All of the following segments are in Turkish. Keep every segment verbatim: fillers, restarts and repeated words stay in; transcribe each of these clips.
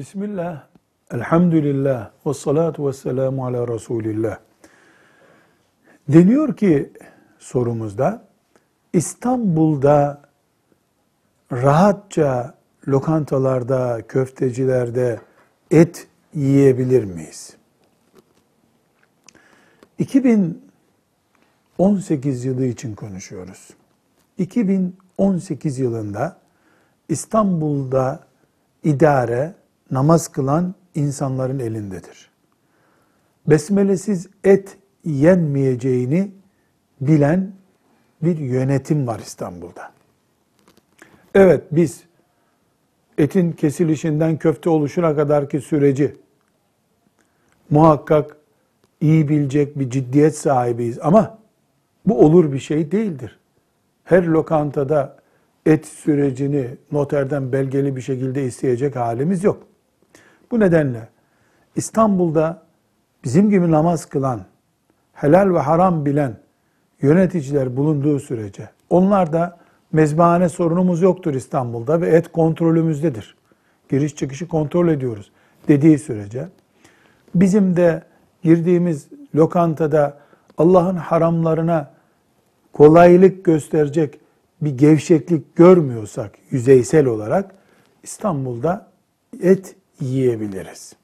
Bismillah, elhamdülillah, ve salatu ve selamu ala Resulillah. Deniyor ki sorumuzda, İstanbul'da rahatça lokantalarda, köftecilerde et yiyebilir miyiz? iki bin on sekiz yılı için konuşuyoruz. iki bin on sekiz yılında İstanbul'da idare namaz kılan insanların elindedir. Besmelesiz et yenmeyeceğini bilen bir yönetim var İstanbul'da. Evet, biz etin kesilişinden köfte oluşuna kadarki süreci muhakkak iyi bilecek bir ciddiyet sahibiyiz ama bu olur bir şey değildir. Her lokantada et sürecini noterden belgeli bir şekilde isteyecek halimiz yok. Bu nedenle İstanbul'da bizim gibi namaz kılan, helal ve haram bilen yöneticiler bulunduğu sürece, onlar da mezbahane sorunumuz yoktur İstanbul'da ve et kontrolümüzdedir, giriş çıkışı kontrol ediyoruz dediği sürece, bizim de girdiğimiz lokantada Allah'ın haramlarına kolaylık gösterecek bir gevşeklik görmüyorsak yüzeysel olarak İstanbul'da et yiyebiliriz.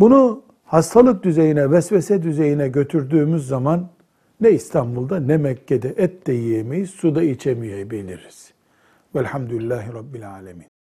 Bunu hastalık düzeyine, vesvese düzeyine götürdüğümüz zaman ne İstanbul'da ne Mekke'de et de yiyemeyiz, su da içemeyebiliriz. Velhamdülillahi Rabbil Alemin.